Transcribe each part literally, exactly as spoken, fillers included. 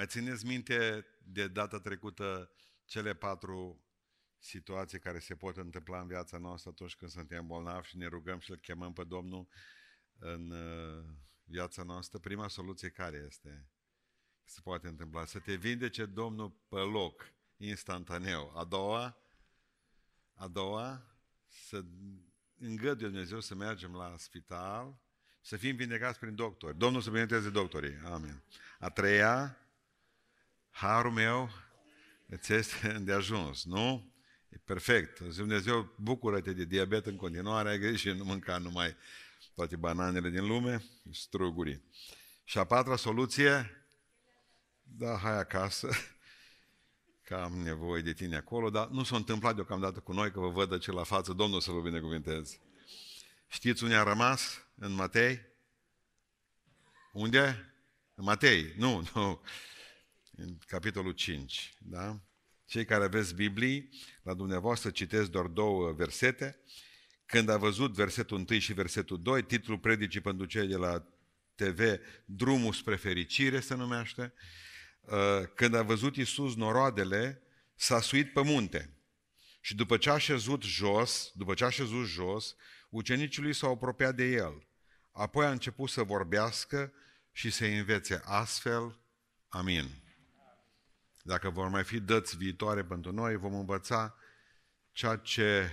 Mai țineți minte de data trecută cele patru situații care se pot întâmpla în viața noastră atunci când suntem bolnavi și ne rugăm și îl chemăm pe Domnul în viața noastră? Prima soluție care este? Se poate întâmpla. Să te vindece Domnul pe loc, instantaneu. A doua, a doua, să îngăduie Dumnezeu să mergem la spital, să fim vindecați prin doctori. Domnul să binecuvânteze doctorii. Amin. A treia, harul meu îți este îndeajuns, nu? E perfect. Dumnezeu, bucură-te de diabet în continuare, ai grijă, nu mânca numai toate bananele din lume, strugurii. Și a patra soluție, da, hai acasă, că am nevoie de tine acolo, dar nu s-a întâmplat deocamdată cu noi, că vă văd aici la față, Domnul să vă binecuvânteze. Știți unde a rămas în Matei? Unde? În Matei, nu, nu. În capitolul cinci, da? Cei care aveți Biblii, la dumneavoastră citesc doar două versete. Când a văzut versetul unu și versetul doi, titlul predicii pentru cei de la T V, Drumul spre fericire se numește, când a văzut Iisus noroadele, s-a suit pe munte. Și după ce a șezut jos, după ce a șezut jos, ucenicii lui s-au apropiat de el. Apoi a început să vorbească și să învețe astfel. Amin. Dacă vor mai fi dăți viitoare pentru noi, vom învăța ceea ce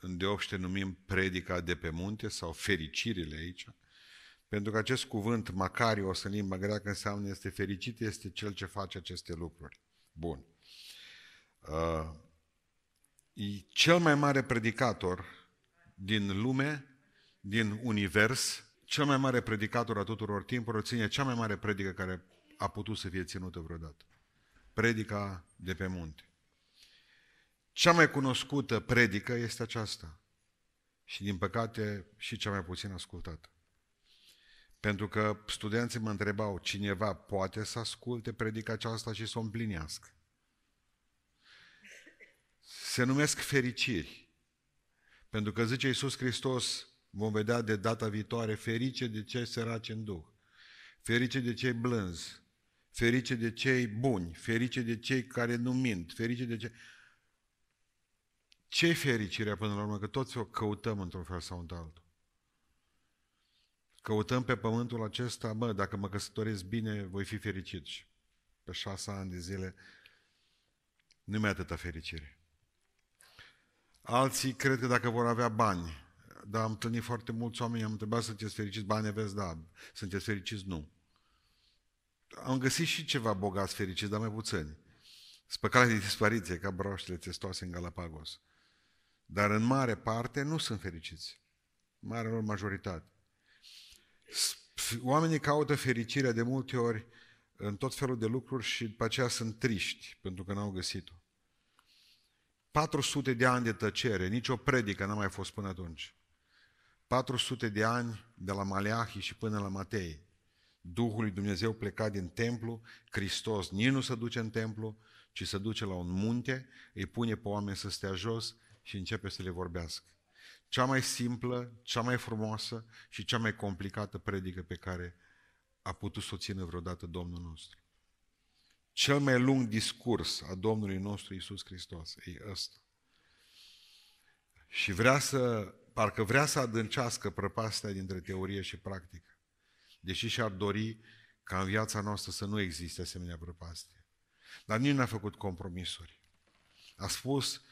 îndeopște numim predica de pe munte sau fericirile aici. Pentru că acest cuvânt, makarios, în limba greacă, înseamnă este fericit, este cel ce face aceste lucruri. Bun. Uh, cel mai mare predicator din lume, din univers, cel mai mare predicator a tuturor timpurilor, ține cea mai mare predică care a putut să fie ținută vreodată. Predica de pe munte. Cea mai cunoscută predică este aceasta. Și din păcate și cea mai puțin ascultată. Pentru că studenții mă întrebau, cineva poate să asculte predica aceasta și să o împlinească? Se numesc fericiri. Pentru că zice Iisus Hristos, vom vedea de data viitoare, ferice de cei săraci în duh, ferice de cei blânzi, ferice de cei buni, ferice de cei care nu mint, ferice de cei... Ce-i fericirea până la urmă? Că toți o căutăm într-un fel sau într-altul. Căutăm pe pământul acesta, mă, dacă mă căsătoresc bine, voi fi fericit. Și pe șase ani de zile nu mi-e atâta fericire. Alții cred că dacă vor avea bani, dar am întâlnit foarte mulți oameni, am întrebat, sunteți fericiți? Bani aveți? Da. Sunteți fericiți? Nu. Am găsit și ceva bogați fericiți, dar mai puțini. Spăcare de dispariție, ca broaștele testoase în Galapagos. Dar în mare parte nu sunt fericiți. În mare lor majoritate. Oamenii caută fericirea de multe ori în tot felul de lucruri și după aceea sunt triști pentru că n-au găsit-o. patru sute de ani de tăcere, nicio predică n-a mai fost până atunci. patru sute de ani de la Maleahi și până la Matei. Duhul lui Dumnezeu pleca din templu, Hristos nici nu se duce în templu, ci se duce la un munte, îi pune pe oameni să stea jos și începe să le vorbească. Cea mai simplă, cea mai frumoasă și cea mai complicată predică pe care a putut să o țină vreodată Domnul nostru. Cel mai lung discurs a Domnului nostru Iisus Hristos e ăsta. Și vrea să, parcă vrea să adâncească prăpastia dintre teorie și practică. Deși și-ar dori ca în viața noastră să nu existe asemenea prăpastie. Dar nici n-a făcut compromisuri. A spus,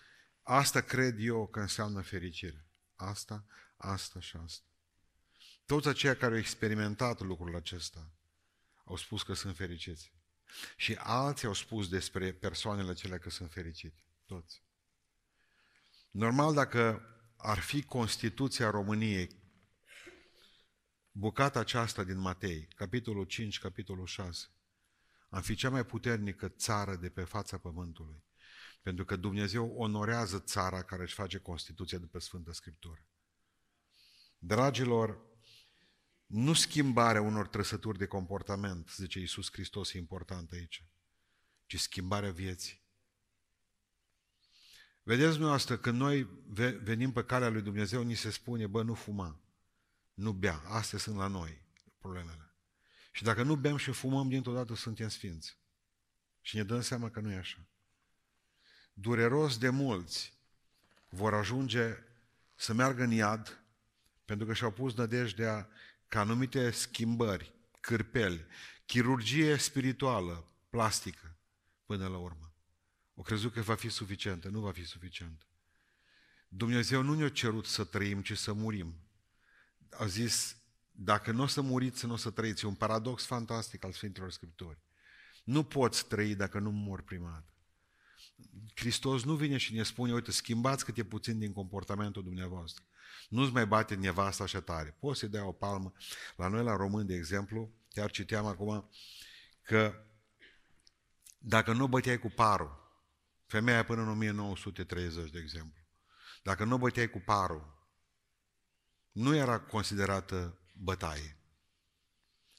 asta cred eu că înseamnă fericire. Asta, asta și asta. Toți aceia care au experimentat lucrul acesta au spus că sunt fericiți. Și alții au spus despre persoanele acelea că sunt fericite. Toți. Normal, dacă ar fi Constituția României, bucata aceasta din Matei, capitolul cinci, capitolul șase, am fi cea mai puternică țară de pe fața pământului. Pentru că Dumnezeu onorează țara care își face Constituția după Sfânta Scriptură. Dragilor, nu schimbarea unor trăsături de comportament, zice Iisus Hristos, e important aici, ci schimbarea vieții. Vedeți dumneavoastră, când noi venim pe calea lui Dumnezeu, ni se spune, bă, nu fuma, nu bea, astea sunt la noi problemele. Și dacă nu bem și fumăm, dintr-o dată suntem sfinți. Și ne dăm seama că nu e așa. Dureros de mulți vor ajunge să meargă în iad pentru că și-au pus nădejdea că anumite schimbări, cârpeli, chirurgie spirituală, plastică, până la urmă. O crezut că va fi suficientă, nu va fi suficientă. Dumnezeu nu ne-a cerut să trăim, ci să murim. A zis, dacă nu o să muriți, nu o să trăiți. E un paradox fantastic al Sfintelor Scripturi. Nu poți trăi dacă nu mori prima dată. Hristos nu vine și ne spune, uite, schimbați câte puțin din comportamentul dumneavoastră. Nu-ți mai bate nevasta așa tare. Poți să-i dea o palmă. La noi, la români, de exemplu, chiar citeam acum că dacă nu o băteai cu parul, femeia până în o mie nouă sute treizeci, de exemplu, dacă nu o băteai cu parul, nu era considerată bătaie.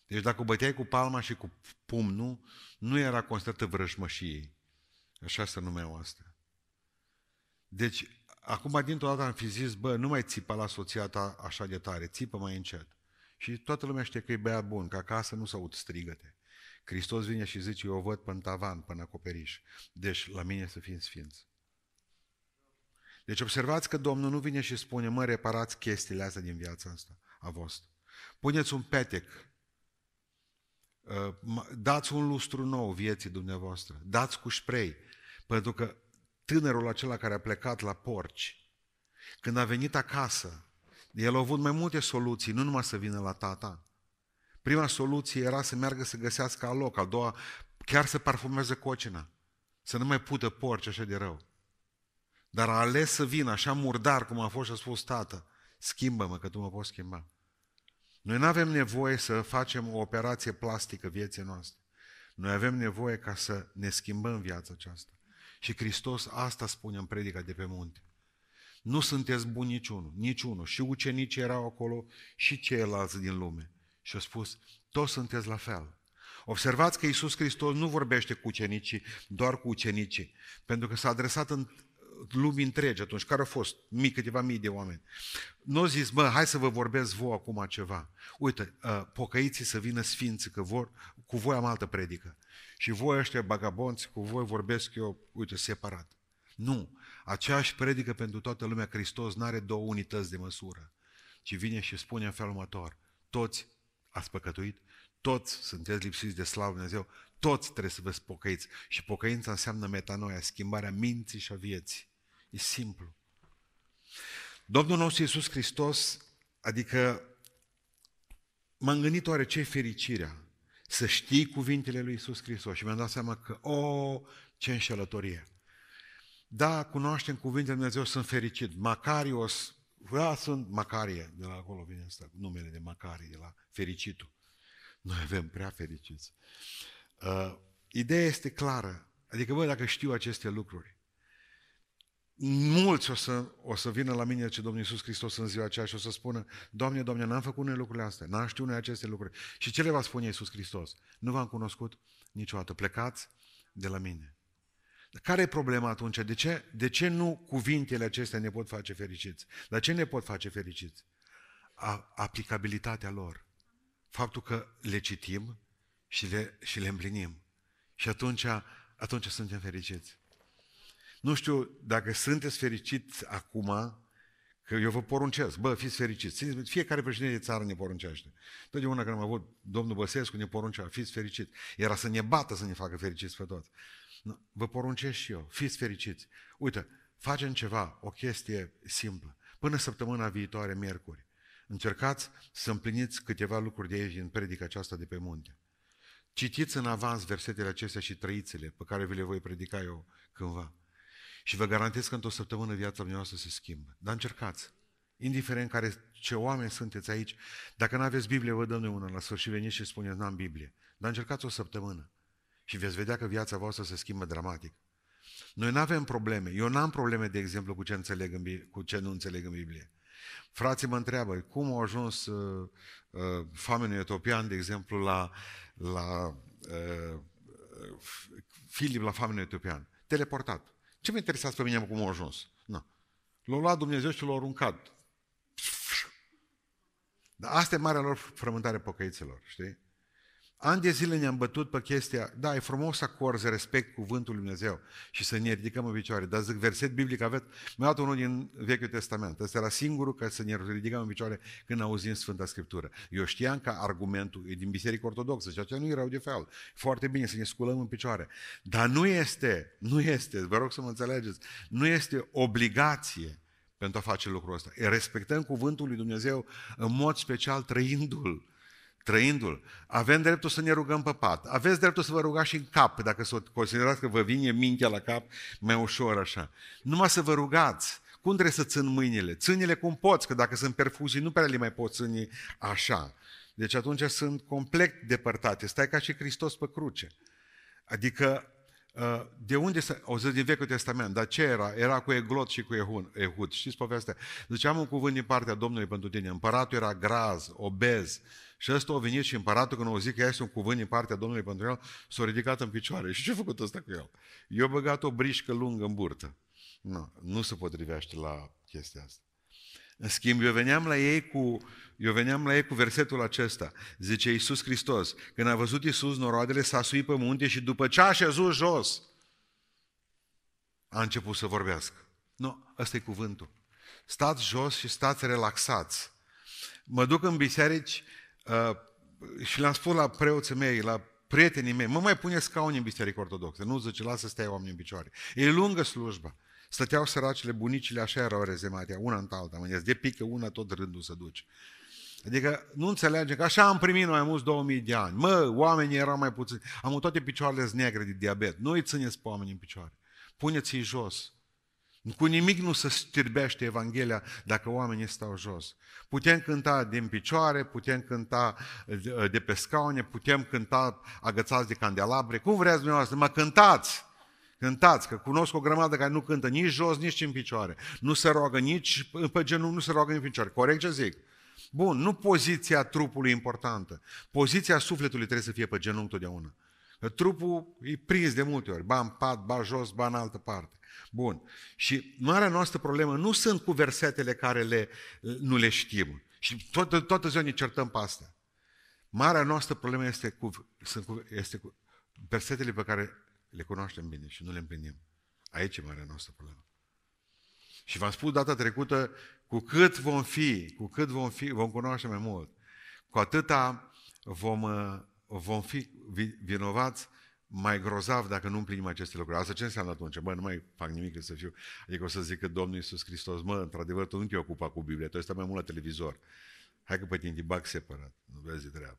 Deci dacă o băteai cu palma și cu pumnul, nu era considerată vrăjmășie. Așa se numeau astea. Deci, acum dintr-o dată am fi zis, bă, nu mai țipa la soția ta așa de tare, țipă mai încet. Și toată lumea știe că e băiat bun, că acasă nu se aud strigăte. Hristos vine și zice, eu o văd până tavan, până acoperiș. Deci, la mine să fim sfinți. Deci, observați că Domnul nu vine și spune, mă, reparați chestiile astea din viața asta a voastră. Puneți un petec. Dați un lustru nou vieții dumneavoastră. Dați cu spray. Pentru că tânărul acela care a plecat la porci, când a venit acasă, el a avut mai multe soluții, nu numai să vină la tata. Prima soluție era să meargă să găsească aloc, a doua chiar să parfumeze cocina, să nu mai pută porci așa de rău. Dar a ales să vină așa murdar cum a fost și a spus, tată, schimbă-mă că tu mă poți schimba. Noi nu avem nevoie să facem o operație plastică vieții noastre. Noi avem nevoie ca să ne schimbăm viața aceasta. Și Hristos asta spune în predica de pe munte. Nu sunteți buni niciunul, niciunul. Și ucenicii erau acolo și ceilalți din lume. Și a spus, toți sunteți la fel. Observați că Iisus Hristos nu vorbește cu ucenicii, doar cu ucenicii. Pentru că s-a adresat în lumii întregi atunci, care au fost mii, câteva mii de oameni. Nu au zis, bă, hai să vă vorbesc voi acum ceva. Uite, pocăiții să vină sfinți, că vor, cu voi am altă predică. Și voi ăștia bagabonți, cu voi vorbesc eu, uite, separat. Nu, aceeași predică pentru toată lumea. Hristos n-are două unități de măsură, ci vine și spune în felul următor, toți ați păcătuit, toți sunteți lipsiți de slavă Dumnezeu, toți trebuie să vă pocăiți. Și pocăința înseamnă metanoia, schimbarea minții și a vieții. E simplu. Domnul nostru Iisus Hristos, adică m-am gândit oare ce-i fericirea să știi cuvintele lui Iisus Hristos și mi-am dat seama că, o, oh, ce înșelătorie. Da, cunoaștem cuvintele lui Dumnezeu, sunt fericit. Macarios, da, sunt Macarie, de la acolo vine asta, numele de Macarie, de la fericitul. Noi avem prea fericiți. Uh, ideea este clară, adică bă, dacă știu aceste lucruri, mulți o să, o să vină la mine, ce Domnul Iisus Hristos în ziua aceea și o să spună, Doamne, Doamne, n-am făcut noi lucrurile astea, n-am știut noi aceste lucruri. Și ce le va spune Iisus Hristos? Nu v-am cunoscut niciodată, plecați de la mine. Care e problema atunci? De ce, de ce nu cuvintele acestea ne pot face fericiți? Dar ce ne pot face fericiți? A, aplicabilitatea lor. Faptul că le citim și le, și le împlinim. Și atunci, atunci suntem fericiți. Nu știu dacă sunteți fericiți acum, că eu vă poruncesc, bă, fiți fericiți. Fiecare președinte de țară ne poruncește. Totdeauna când am avut domnul Băsescu, ne poruncea, fiți fericiți. Era să ne bată să ne facă fericiți pe toți. Vă poruncesc și eu, fiți fericiți. Uite, facem ceva, o chestie simplă. Până săptămâna viitoare, miercuri, încercați să împliniți câteva lucruri de aici din predica aceasta de pe munte. Citiți în avans versetele acestea și trăiți-le pe care vi le voi predica eu cândva. Și vă garantez că într-o săptămână viața dumneavoastră se schimbă. Dar încercați. Indiferent care, ce oameni sunteți aici, dacă nu aveți Biblie, vă dăm noi una la sfârșit, veniți și spuneți, n-am Biblie. Dar încercați o săptămână și veți vedea că viața voastră se schimbă dramatic. Noi nu avem probleme. Eu n-am probleme, de exemplu, cu ce, înțeleg în Biblie, cu ce nu înțeleg în Biblie. Frații mă întreabă, cum a ajuns uh, uh, famenul etiopian, de exemplu, la, la uh, Filip, la famenul etiopian? Teleportat. Ce mă interesează pe mine cum a ajuns? Nu. L-a luat Dumnezeu și l-a aruncat. Dar asta e marea lor frământare pocăiților, știi? Ani de zile ne-am bătut pe chestia, da, e frumos să acorzi respect cuvântul lui Dumnezeu și să ne ridicăm în picioare, dar zic, verset biblic aveți, mi-a dat unul din Vechiul Testament, ăsta era singurul ca să ne ridicăm în picioare când auzim Sfânta Scriptură. Eu știam că argumentul e din Biserică Ortodoxă, ceea ce nu erau de fel, foarte bine să ne sculăm în picioare, dar nu este, nu este, vă rog să mă înțelegeți, nu este obligație pentru a face lucrul ăsta. Respectăm cuvântul lui Dumnezeu în mod special trăindu-l. Trăindu-l. Avem dreptul să ne rugăm pe pat. Aveți dreptul să vă rugați și în cap, dacă s-o considerați că vă vine mintea la cap mai ușor așa. Numai să vă rugați. Cum trebuie să țin mâinile? Ține-le cum poți, că dacă sunt perfuzii, nu prea le mai poți ține așa. Deci atunci sunt complet depărtate. Stai ca și Hristos pe cruce. Adică, de unde să... O zis din Vechiul Testament, dar ce era? Era cu Eglot și cu Ehud. Știți povestea? Deci am un cuvânt din partea Domnului pentru tine. Împăratul era graz, obez. Și ăsta a venit și împăratul, când au zis că este un cuvânt din partea Domnului pentru el, s-a ridicat în picioare. Și ce a făcut ăsta cu el? I-a băgat o brișcă lungă în burtă. Nu, nu se potrivește la chestia asta. În schimb, eu veneam la ei cu, eu veneam la ei cu versetul acesta. Zice Iisus Hristos, când a văzut Iisus noroadele, s-a suit pe munte și după ce a așezut jos, a început să vorbească. Nu, ăsta e cuvântul. Stați jos și stați relaxați. Mă duc în biserici, Uh, și le-am spus la preoții mei, la prietenii mei, mă mai pune scaune în biserică ortodoxă, nu zice, lasă să stai oameni în picioare. E lungă slujba. Stăteau săracile, bunicile, așa erau rezemate, una în alta, mâneți, de pică una, tot rândul să duce. Adică nu înțelegem că așa am primit noi mai mulți două mii de ani. Mă, oamenii erau mai puțini, am toate picioarele negre de diabet, nu îi țineți pe oameni în picioare, puneți-i jos. Cu nimic nu se stirbește Evanghelia dacă oamenii stau jos. Putem cânta din picioare, putem cânta de pe scaune, putem cânta agățați de candelabre, cum vreați dumneavoastră, mă cântați! Cântați, că cunosc o grămadă care nu cântă nici jos, nici în picioare. Nu se roagă nici pe genunchi, nu se roagă nici în picioare. Corect ce zic? Bun, nu poziția trupului e importantă. Poziția sufletului trebuie să fie pe genunchi totdeauna. Trupul e prins de multe ori, ba în pat, ba jos, ba în altă parte. Bun. Și marea noastră problemă nu sunt cu versetele care le, nu le știm. Și toată, toată ziua ne certăm pe astea. Marea noastră problemă este cu, sunt cu, este cu versetele pe care le cunoaștem bine și nu le împlinim. Aici e marea noastră problemă. Și v-am spus data trecută, cu cât vom fi, cu cât vom fi, vom cunoaște mai mult, cu atâta vom... vom fi vinovați mai grozav dacă nu împlinim aceste lucruri. Asta ce înseamnă atunci? Bă, nu mai fac nimic să fiu... Adică o să zic că Domnul Iisus Hristos, mă, într-adevăr, tu nu te ocupa cu Biblia, tu stai mai mult la televizor. Hai că pe tine te bag separat, nu vezi de treabă.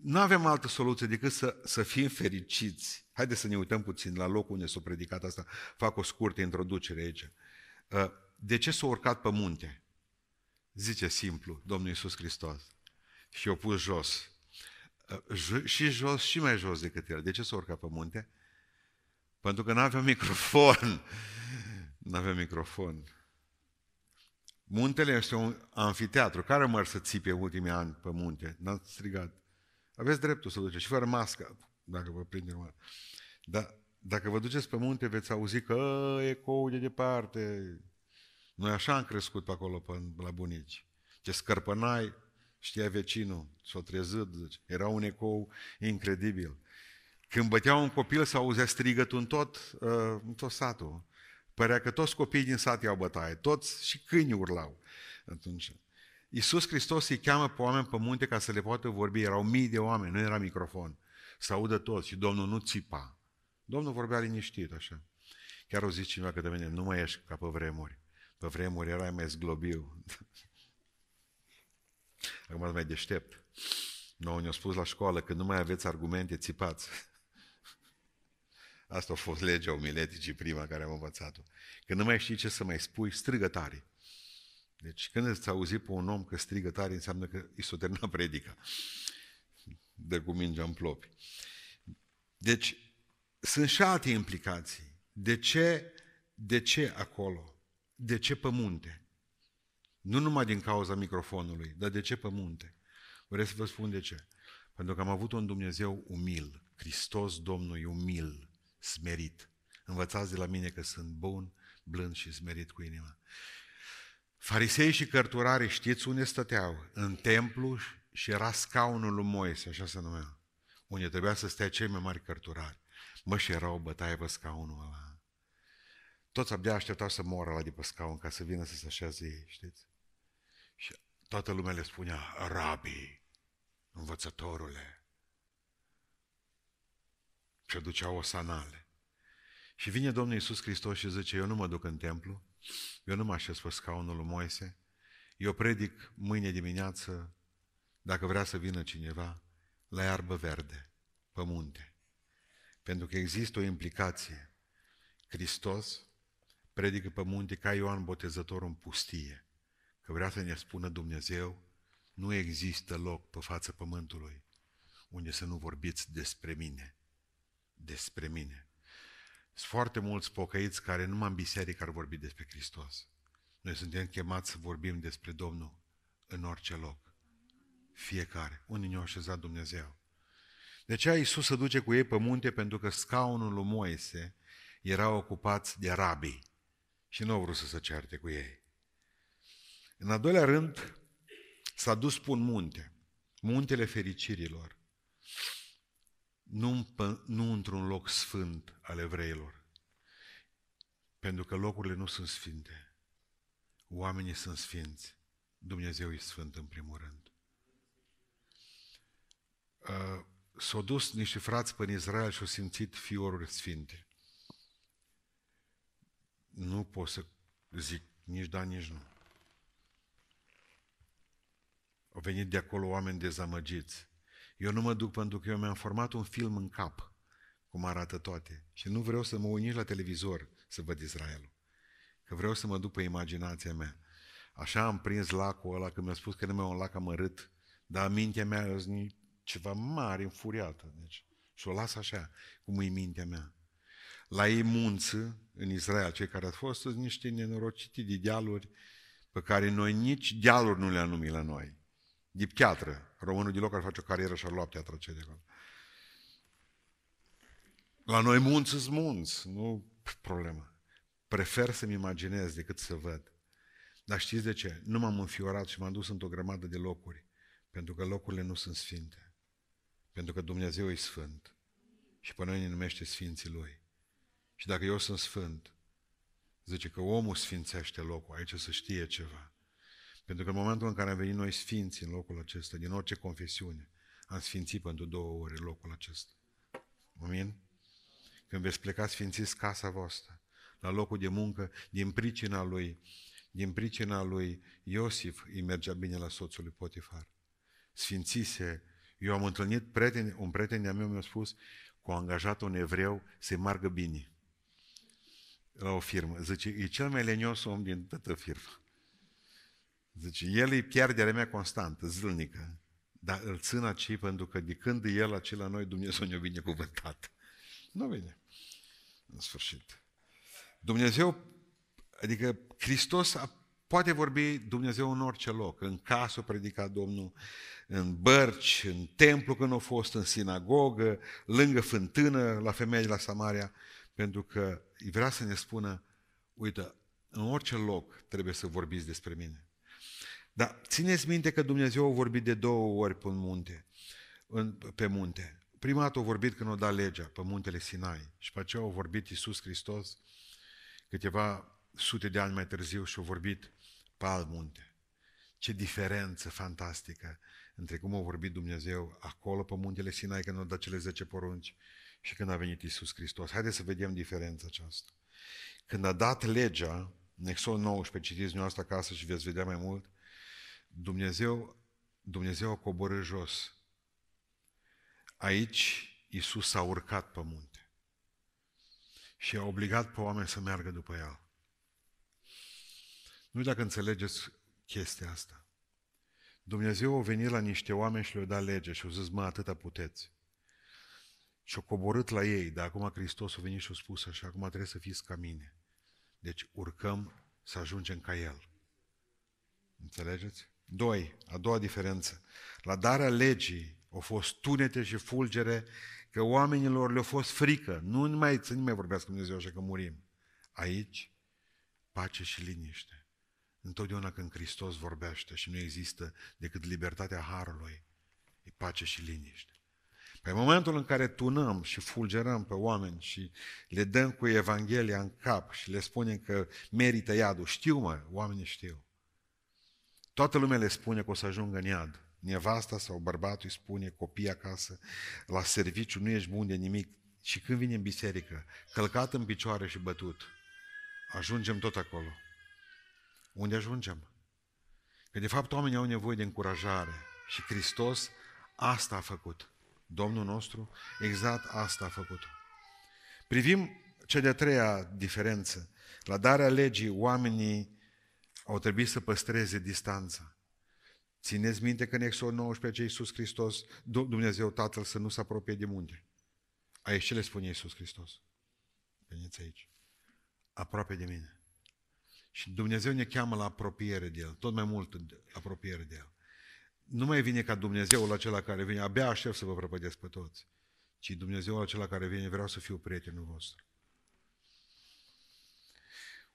Nu avem altă soluție decât să, să fim fericiți. Haideți să ne uităm puțin la locul unde s-a predicat asta. Fac o scurtă introducere aici. De ce s-a urcat pe munte? Zice simplu, Domnul Iisus Hristos. Și i-a pus jos. Și jos, și mai jos decât el. De ce s-a urcat pe munte? Pentru că n-avea microfon. N-avea microfon. Muntele este un anfiteatru. Care măr să țipe ultimii ani pe munte? N-ați strigat. Aveți dreptul să duceți. Și fără mască, dacă vă prinde numai. Dar dacă vă duceți pe munte, veți auzi că ecou de departe. Noi așa am crescut pe acolo, pe, la bunici. Ce scărpănai, știa vecinul, s-o trezit, zice. Era un ecou incredibil. Când bătea un copil, s-auzea strigătul în tot, uh, în tot satul. Părea că toți copiii din sat iau bătaie, toți și câinii urlau. Atunci, Iisus Hristos îi cheamă pe oameni pe munte ca să le poată vorbi. Erau mii de oameni, nu era microfon. Să audă toți și Domnul nu țipa. Domnul vorbea liniștit, așa. Chiar o zice cineva că de mine, nu mai ești ca pe vremuri. Pe vremuri erai mai zglobiu. Acum mai deștept. Noi ne-au spus la școală că nu mai aveți argumente, țipați. Asta a fost legea umileticii prima care am învățat-o. Că nu mai știi ce să mai spui, strigă tare. Deci când îți auzi pe un om că strigă tare, înseamnă că i s-o terminat predica. De cu mingea în plopi. Deci sunt și alte implicații. De ce, de ce acolo? De ce pe munte? Nu numai din cauza microfonului, dar de ce pe munte? Vreau să vă spun de ce. Pentru că am avut un Dumnezeu umil. Hristos Domnul e umil, smerit. Învățați de la mine că sunt bun, blând și smerit cu inima. Farisei și cărturarii știți unde stăteau? În templu și era scaunul lui Moise, așa se numea, unde trebuia să stea cei mai mari cărturari. Mă, și era o bătaie pe scaunul ăla. Toți abia așteptau să moară la de pe scaun ca să vină să se așeze ei, știți? Și toată lumea le spunea, Rabi, învățătorule. Și aduceau osanale. Și vine Domnul Iisus Hristos și zice, eu nu mă duc în templu, eu nu mă așez pe scaunul lui Moise, eu predic mâine dimineață, dacă vrea să vină cineva, la iarbă verde, pe munte. Pentru că există o implicație. Hristos predică pe munte ca Ioan Botezătorul în pustie, că vrea să ne spună Dumnezeu, nu există loc pe fața pământului unde să nu vorbiți despre mine. Despre mine. Sunt foarte mulți pocăiți care numai în biserică ar vorbi despre Hristos. Noi suntem chemați să vorbim despre Domnul în orice loc. Fiecare. Unde ne-a așezat Dumnezeu. De aceea Iisus se duce cu ei pe munte, pentru că scaunul lui Moise era ocupat de rabii și nu au vrut să se certe cu ei. În al doilea rând, s-a dus pe un munte, muntele fericirilor, nu, nu într-un loc sfânt al evreilor, pentru că locurile nu sunt sfinte. Oamenii sunt sfinți, Dumnezeu e sfânt în primul rând. S-au dus niște frați până în Israel și au simțit fioruri sfinte. Nu pot să zic nici da, nici nu. Au venit de acolo oameni dezamăgiți. Eu nu mă duc pentru că eu mi-am format un film în cap, cum arată toate. Și nu vreau să mă uit nici la televizor să văd Israelul. Că vreau să mă duc pe imaginația mea. Așa am prins lacul ăla, că mi-a spus că nu mi-a un lac amărât, dar mintea mea e ceva mare, înfuriată. Deci, și o las așa, cum e mintea mea. La ei munță, în Israel, cei care au fost, sunt niște nenorociti de dealuri pe care noi nici dealuri nu le-am numit la noi. De piatră. Românul de loc ar face o carieră și-ar lua piatră ce de acolo. La noi munți sunt munți, nu problemă. Prefer să-mi imaginez decât să văd. Dar știți de ce? Nu m-am înfiorat și m-am dus într-o grămadă de locuri. Pentru că locurile nu sunt sfinte. Pentru că Dumnezeu e sfânt. Și pe noi ne numește sfinții Lui. Și dacă eu sunt sfânt, zice că omul sfințește locul, aici să știe ceva. Pentru că în momentul în care am venit noi sfinți în locul acesta, din orice confesiune, am sfințit pentru două ore locul acesta. Amin? Când veți pleca, sfințiți casa voastră, la locul de muncă, din pricina lui, din pricina lui Iosif îi mergea bine la soțul lui Potifar. Sfințise. Eu am întâlnit prieteni, un prieten de-a meu mi-a spus că a angajat un evreu să-i margă bine la o firmă. Zice, e cel mai lenios om din toată firma. Zice, el e pierderea mea constantă, zilnică, dar îl țin aici pentru că de când el aici la noi, Dumnezeu ne-a binecuvântat. Nu vine. În sfârșit. Dumnezeu, adică Hristos poate vorbi Dumnezeu în orice loc. În casă a predicat Domnul, în bărci, în templu când a fost, în sinagogă, lângă fântână, la femeia de la Samaria, pentru că îi vrea să ne spună, uite, în orice loc trebuie să vorbiți despre mine. Dar țineți minte că Dumnezeu a vorbit de două ori pe munte. În, pe munte. Prima dată a vorbit când a dat legea, pe muntele Sinai. Și pe aceea a vorbit Iisus Hristos câteva sute de ani mai târziu și a vorbit pe alt munte. Ce diferență fantastică între cum a vorbit Dumnezeu acolo pe muntele Sinai când a dat cele zece porunci și când a venit Iisus Hristos. Haideți să vedem diferența aceasta. Când a dat legea, în Exodul nouăsprezece, citiți dumneavoastră acasă și veți vedea mai mult, Dumnezeu, Dumnezeu a coborât jos. Aici Iisus s-a urcat pe munte și a obligat pe oameni să meargă după El. Nu știu dacă înțelegeți chestia asta. Dumnezeu a venit la niște oameni și le-a dat lege și a zis, mă, atâta puteți. Și-a coborât la ei, dar acum Hristos a venit și a spus așa, acum trebuie să fiți ca mine. Deci urcăm să ajungem ca El. Înțelegeți? Doi, a doua diferență. La darea legii au fost tunete și fulgere, că oamenilor le-a fost frică. Nu mai să nu mai vorbească Dumnezeu așa că murim. Aici, pace și liniște. Întotdeauna când Hristos vorbește și nu există decât libertatea harului, e pace și liniște. Pe momentul în care tunăm și fulgerăm pe oameni și le dăm cu Evanghelia în cap și le spunem că merită iadul, știu mă, oamenii știu. Toată lumea le spune că o să ajungă în iad. Nevasta sau bărbatul îi spune, copii acasă, la serviciu nu ești bun de nimic. Și când vine în biserică, călcat în picioare și bătut, ajungem tot acolo. Unde ajungem? Că de fapt oamenii au nevoie de încurajare și Hristos asta a făcut. Domnul nostru exact asta a făcut. Privim cea de-a treia diferență. La darea legii, oamenii au trebuit să păstreze distanța. Țineți minte că în Exodul nouăsprezece Iisus Hristos, Dumnezeu Tatăl, să nu se apropie de munte. Aici ce le spune Iisus Hristos? Veniți aici. Aproape de mine. Și Dumnezeu ne cheamă la apropiere de El, tot mai mult apropiere de El. Nu mai vine ca Dumnezeul acela care vine, abia aștept să vă prăpădesc pe toți, ci Dumnezeul acela care vine, vreau să fiu prietenul vostru.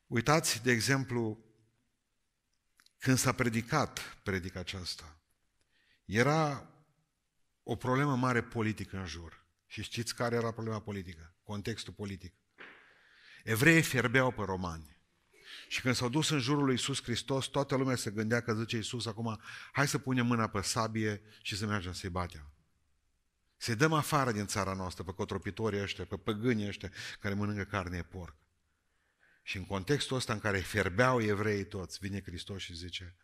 Uitați, de exemplu, când s-a predicat predica aceasta, era o problemă mare politică în jur. Și știți care era problema politică? Contextul politic. Evreii fierbeau pe romani. Și când s-au dus în jurul lui Iisus Hristos, toată lumea se gândea că zice Iisus acum, hai să punem mâna pe sabie și să mergem să-i batem. Să-i dăm afară din țara noastră, pe cotropitorii ăștia, pe păgânii ăștia care mănâncă carne porc. Și în contextul ăsta în care fierbeau evreii toți, vine Hristos și zice,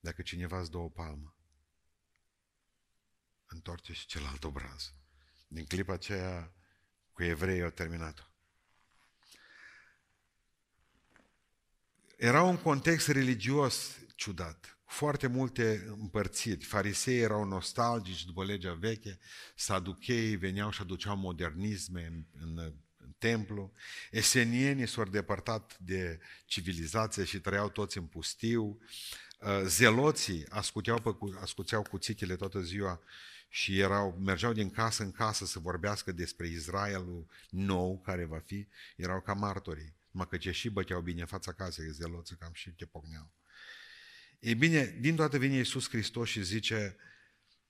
dacă cineva îți dă o palmă, întoarce-și celălalt obraz. Din clipa aceea cu evreii au terminat-o. Era un context religios ciudat, foarte multe împărțiri. Farisei erau nostalgici după legea veche, saducheii veneau și aduceau modernisme în, în, în templu, esenienii s-au depărtat de civilizație și trăiau toți în pustiu, zeloții ascuțeau, pe, ascuțeau cuțitele toată ziua și erau, mergeau din casă în casă să vorbească despre Israelul nou care va fi, erau ca martorii. Mă că ce și băteau bine în fața casei, zeloță, cam și te pocneau. Ei bine, din toată vine Iisus Hristos și zice,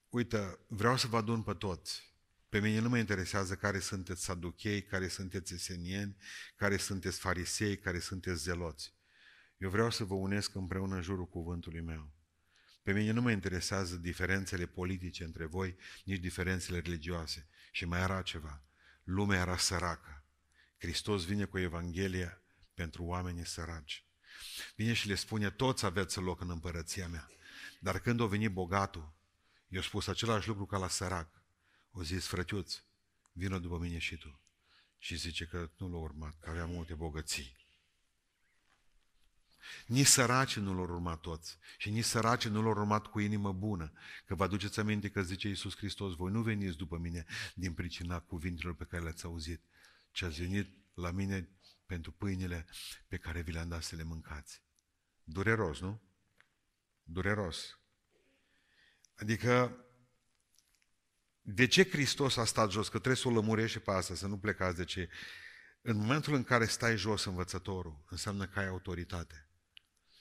uite, vreau să vă adun pe toți. Pe mine nu mă interesează care sunteți saduchei, care sunteți esenieni, care sunteți farisei, care sunteți zeloți. Eu vreau să vă unesc împreună în jurul cuvântului meu. Pe mine nu mă interesează diferențele politice între voi, nici diferențele religioase. Și mai era ceva. Lumea era săracă. Hristos vine cu Evanghelia pentru oamenii săraci. Vine și le spune, toți aveți loc în împărăția mea. Dar când a venit bogatul, i-a spus același lucru ca la sărac. O zis, frătiuț, vină după mine și tu. Și zice că nu l-a urmat, că avea multe bogății. Nici săraci nu l-au urmat toți. Și nici săraci nu l-au urmat cu inimă bună. Că vă aduceți aminte că zice Iisus Hristos, voi nu veniți după mine din pricina cuvintelor pe care le-ați auzit, ce ați venit la mine pentru pâinile pe care vi le-am dat să le mâncați. Dureros, nu? Dureros. Adică, de ce Hristos a stat jos? Că trebuie să o lămurești pe asta, să nu plecați de ce. În momentul în care stai jos învățătorul, înseamnă că ai autoritate.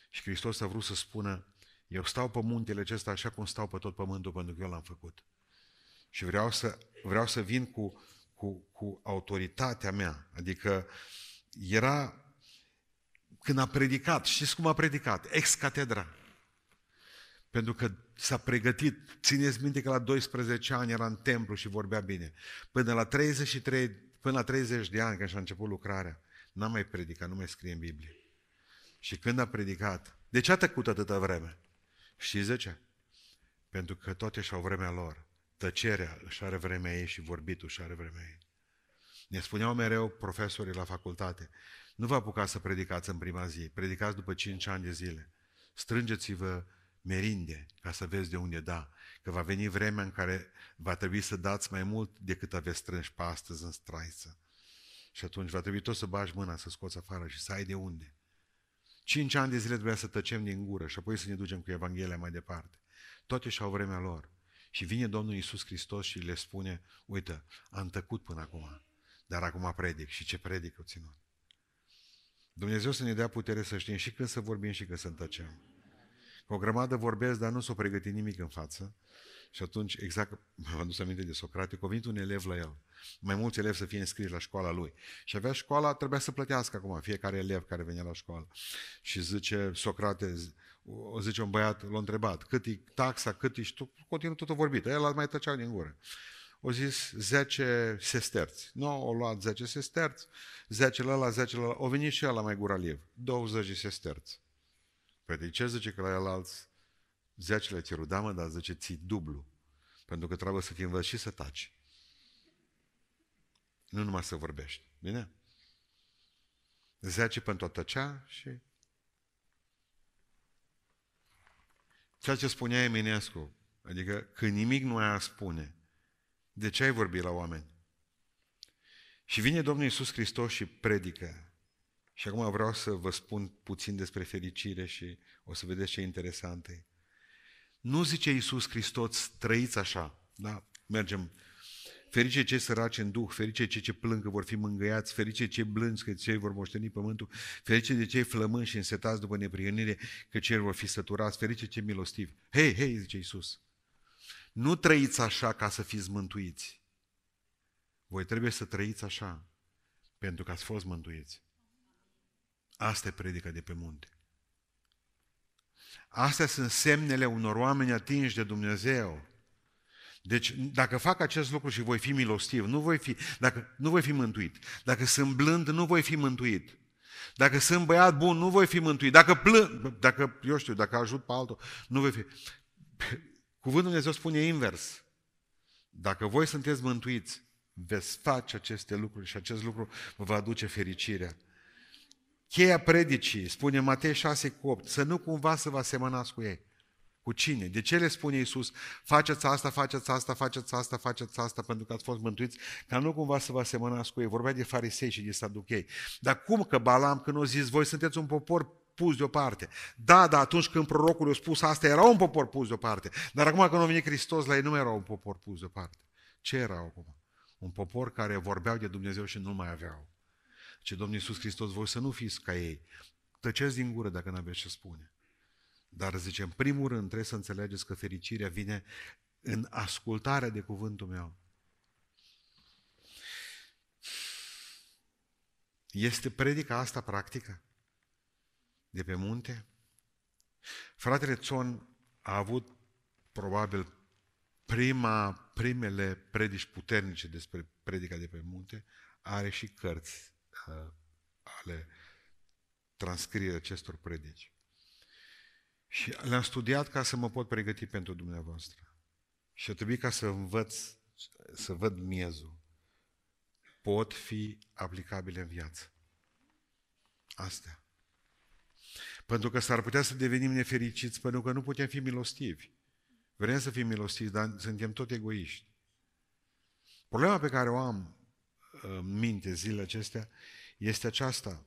Și Hristos a vrut să spună, eu stau pe muntele acesta așa cum stau pe tot pământul, pentru că eu l-am făcut. Și vreau să, vreau să vin cu... Cu, cu autoritatea mea. Adică era când a predicat, știți cum a predicat? Ex-catedra. Pentru că s-a pregătit. Țineți minte că la doisprezece ani era în templu și vorbea bine. Până la treizeci și trei, până la treizeci de ani, când și-a început lucrarea, n-a mai predicat, nu mai scrie în Biblie. Și când a predicat, de ce a tăcut atâta vreme? Știți de ce? Pentru că toate și-au vremea lor. Tăcerea își are vremea ei și vorbitul își are vremea ei. Ne spuneau mereu profesorii la facultate, nu vă apucați să predicați în prima zi, predicați după cinci ani de zile. Strângeți-vă merinde ca să vezi de unde da, că va veni vremea în care va trebui să dați mai mult decât aveți strânși pe astăzi în straiță. Și atunci va trebui tot să bagi mâna, să scoți afară și să ai de unde. Cinci ani de zile trebuia să tăcem din gură și apoi să ne ducem cu Evanghelia mai departe. Toate și-au vremea lor. Și vine Domnul Iisus Hristos și le spune, uite, am tăcut până acum, dar acum predic. Și ce predic au ținut? Dumnezeu să ne dea putere să știm și când să vorbim și când să tăcem. O grămadă vorbesc, dar nu s-o pregăti nimic în față. Și atunci, exact, m-am adus aminte de Socrate, că a venit un elev la el. Mai mulți elevi să fie înscriși la școala lui. Și avea școala, trebuia să plătească acum fiecare elev care venea la școală. Și zice Socrate, o zice un băiat, l-a întrebat, cât e taxa, cât e, și tu, continuu tot o vorbit. El mai tăcea din gură. O zis zece sesterți. Nu, no, o luat zece sesterți, zece la la, zece la la, o venit și el la mai gura liv, douăzeci de sesterți. Păi ce zice că la el alți zece le-ai cerut, da mă, dar zice, ții dublu, pentru că trebuie să te învăț și să taci. Nu numai să vorbești, bine? zece pentru a tăcea și... Ceea ce spunea Eminescu, adică că nimic nu ai a spune, de ce ai vorbit la oameni? Și vine Domnul Iisus Hristos și predică. Și acum vreau să vă spun puțin despre fericire și o să vedeți ce interesant e. Nu zice Iisus Hristos, trăiți așa, da? Mergem. Ferice cei săraci în duh, ferice cei ce plâng că vor fi mângâiați, ferice cei blânzi că cei vor moșteni pământul, ferice de cei flămânzi și însetați după neprihănire că cei vor fi săturați, ferice cei milostivi. Hei, hei, zice Iisus. Nu trăiți așa ca să fiți mântuiți. Voi trebuie să trăiți așa pentru că ați fost mântuiți. Asta e predica de pe munte. Astea sunt semnele unor oameni atinși de Dumnezeu. Deci, dacă fac acest lucru și voi fi milostiv, nu voi fi, dacă, nu voi fi mântuit. Dacă sunt blând, nu voi fi mântuit. Dacă sunt băiat bun, nu voi fi mântuit. Dacă plâng, dacă, eu știu, dacă ajut pe altul, nu voi fi... Cuvântul Dumnezeu spune invers. Dacă voi sunteți mântuiți, veți face aceste lucruri și acest lucru vă va aduce fericirea. Cheia predicii, spune Matei șase opt, să nu cumva să vă asemănați cu ei. Cu cine? De ce le spune Iisus? Faceți asta, faceți asta, faceți asta, faceți asta, pentru că ați fost mântuiți, ca nu cumva să vă asemănați cu ei. Vorbea de farisei și de saduchei. Dar cum că Balaam, când o zis, voi sunteți un popor pus deoparte. Da, dar atunci când prorocul i-a spus asta, era un popor pus deoparte. Dar acum când a venit Hristos, la ei nu era un popor pus deoparte. Ce era acum? Un popor care vorbeau de Dumnezeu și nu mai aveau. Ce Domnul Iisus Hristos, voi să nu fiți ca ei. Tăceți din gură dacă n-aveți ce spune. Dar zice, în primul rând trebuie să înțelegeți că fericirea vine în ascultarea de cuvântul meu. Este predica asta practică? De pe munte? Fratele Țon a avut probabil prima, primele predici puternice despre predica de pe munte. Are și cărți uh, ale transcrierii acestor predici. Și le-am studiat ca să mă pot pregăti pentru dumneavoastră. Și a trebuit ca să învăț, să văd miezul. Pot fi aplicabile în viață. Astea. Pentru că s-ar putea să devenim nefericiți, pentru că nu putem fi milostivi. Vrem să fim milostivi, dar suntem tot egoiști. Problema pe care o am în minte zilele acestea este aceasta.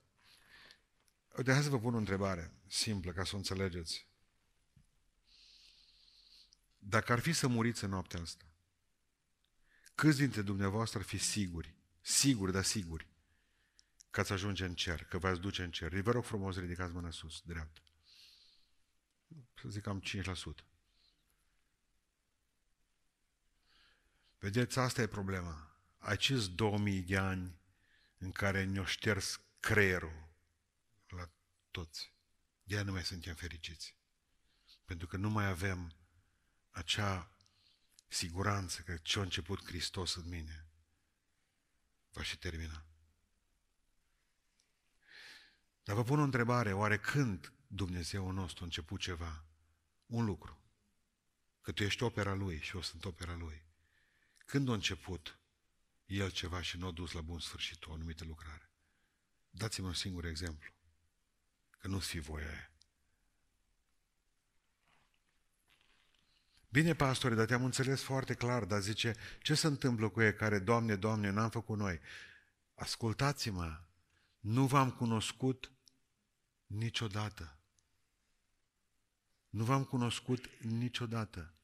Uite, hai să vă pun o întrebare simplă, ca să o înțelegeți. Dacă ar fi să muriți în noaptea asta, câți dintre dumneavoastră ar fi siguri, siguri, dar siguri, că ați ajunge în cer, că v-ați duce în cer? Vă rog frumos, ridicați mâna sus, dreaptă. Să zic cam cinci la sută. Vedeți, asta e problema. Acești două mii de ani în care ne-o șters creierul la toți. De-aia nu mai suntem fericiți. Pentru că nu mai avem acea siguranță că ce-a început Hristos în mine va și termina. Dar vă pun o întrebare, oare când Dumnezeul nostru a început ceva? Un lucru. Că tu ești opera Lui și eu sunt opera Lui. Când a început El ceva și nu a dus la bun sfârșit o anumită lucrare? Dați-mi un singur exemplu. Că nu-ți fi voia aia. Bine, pastore, dar te-am înțeles foarte clar, dar zice, ce se întâmplă cu ei care, Doamne, Doamne, n-am făcut noi? Ascultați-mă, nu v-am cunoscut niciodată. Nu v-am cunoscut niciodată.